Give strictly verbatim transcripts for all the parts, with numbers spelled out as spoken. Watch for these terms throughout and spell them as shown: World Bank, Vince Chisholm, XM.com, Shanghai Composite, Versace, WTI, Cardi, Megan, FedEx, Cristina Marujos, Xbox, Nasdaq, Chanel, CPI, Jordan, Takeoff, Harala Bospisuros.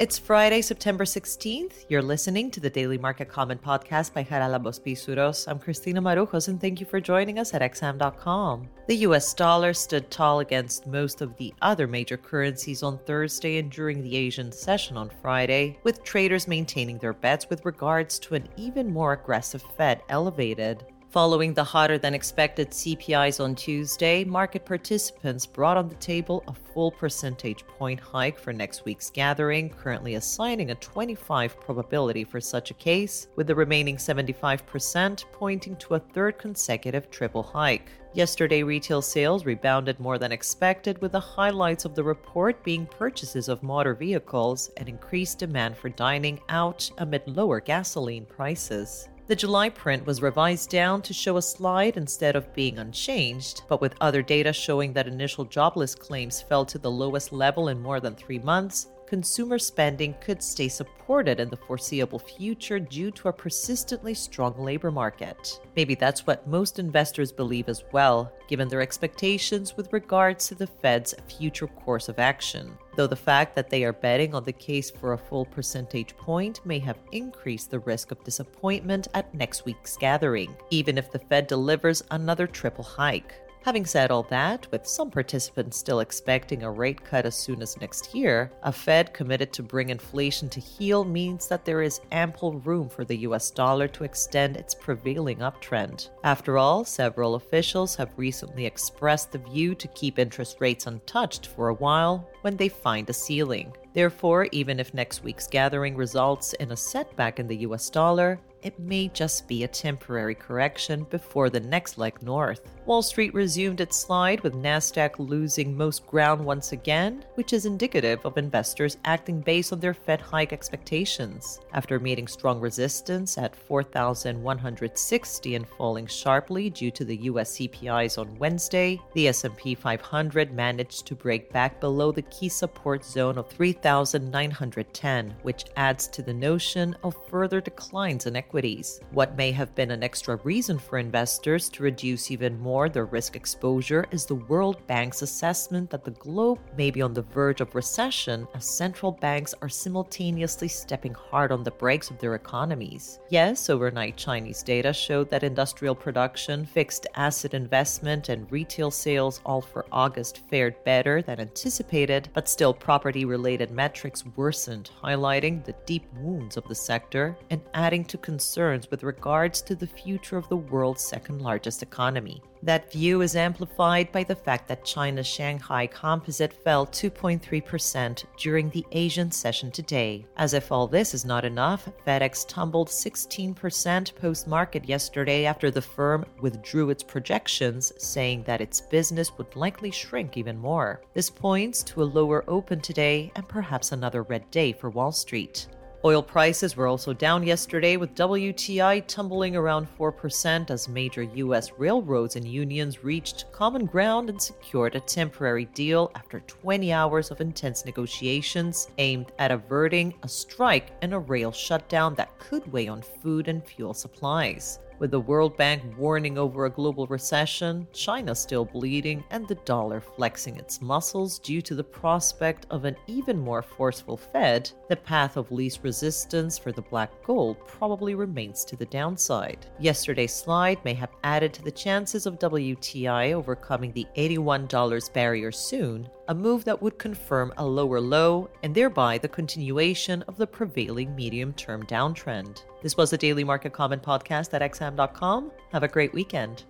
It's Friday, September sixteenth. You're listening to the Daily Market Comment Podcast by Harala Bospisuros. I'm Cristina Marujos, and thank you for joining us at X M dot com. The U S dollar stood tall against most of the other major currencies on Thursday and during the Asian session on Friday, with traders maintaining their bets with regards to an even more aggressive Fed elevated. Following the hotter-than-expected C P Is on Tuesday, market participants brought on the table a full percentage point hike for next week's gathering, currently assigning a twenty-five percent probability for such a case, with the remaining seventy-five percent pointing to a third consecutive triple hike. Yesterday, retail sales rebounded more than expected, with the highlights of the report being purchases of motor vehicles and increased demand for dining out amid lower gasoline prices. The July print was revised down to show a slide instead of being unchanged, but with other data showing that initial jobless claims fell to the lowest level in more than three months, consumer spending could stay supported in the foreseeable future due to a persistently strong labor market. Maybe that's what most investors believe as well, given their expectations with regards to the Fed's future course of action, though the fact that they are betting on the case for a full percentage point may have increased the risk of disappointment at next week's gathering, even if the Fed delivers another triple hike. Having said all that, with some participants still expecting a rate cut as soon as next year, a Fed committed to bring inflation to heel means that there is ample room for the U S dollar to extend its prevailing uptrend. After all, several officials have recently expressed the view to keep interest rates untouched for a while when they find a ceiling. Therefore, even if next week's gathering results in a setback in the U S dollar, it may just be a temporary correction before the next leg north. Wall Street resumed its slide, with Nasdaq losing most ground once again, which is indicative of investors acting based on their Fed hike expectations. After meeting strong resistance at four thousand one hundred sixty and falling sharply due to the U S C P Is on Wednesday, the S and P five hundred managed to break back below the key support zone of three thousand nine hundred ten, which adds to the notion of further declines in equities, what may have been an extra reason for investors to reduce even more their risk exposure is the World Bank's assessment that the globe may be on the verge of recession as central banks are simultaneously stepping hard on the brakes of their economies. Yes, overnight Chinese data showed that industrial production, fixed asset investment, and retail sales all for August fared better than anticipated, but still property-related metrics worsened, highlighting the deep wounds of the sector and adding to concerns with regards to the future of the world's second-largest economy. That view is amplified by the fact that China's Shanghai Composite fell two point three percent during the Asian session today. As if all this is not enough, FedEx tumbled sixteen percent post-market yesterday after the firm withdrew its projections, saying that its business would likely shrink even more. This points to a lower open today and perhaps another red day for Wall Street. Oil prices were also down yesterday, with W T I tumbling around four percent as major U S railroads and unions reached common ground and secured a temporary deal after twenty hours of intense negotiations aimed at averting a strike and a rail shutdown that could weigh on food and fuel supplies. With the World Bank warning over a global recession, China still bleeding, and the dollar flexing its muscles due to the prospect of an even more forceful Fed, the path of least resistance for the black gold probably remains to the downside. Yesterday's slide may have added to the chances of W T I overcoming the eighty-one dollars barrier soon, a move that would confirm a lower low and thereby the continuation of the prevailing medium-term downtrend. This was the Daily Market Comment Podcast at X M dot com. Have a great weekend.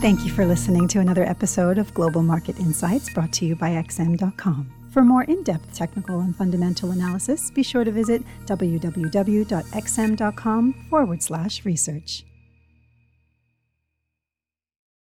Thank you for listening to another episode of Global Market Insights, brought to you by X M dot com. For more in-depth technical and fundamental analysis, be sure to visit w w w dot x m dot com forward slash research.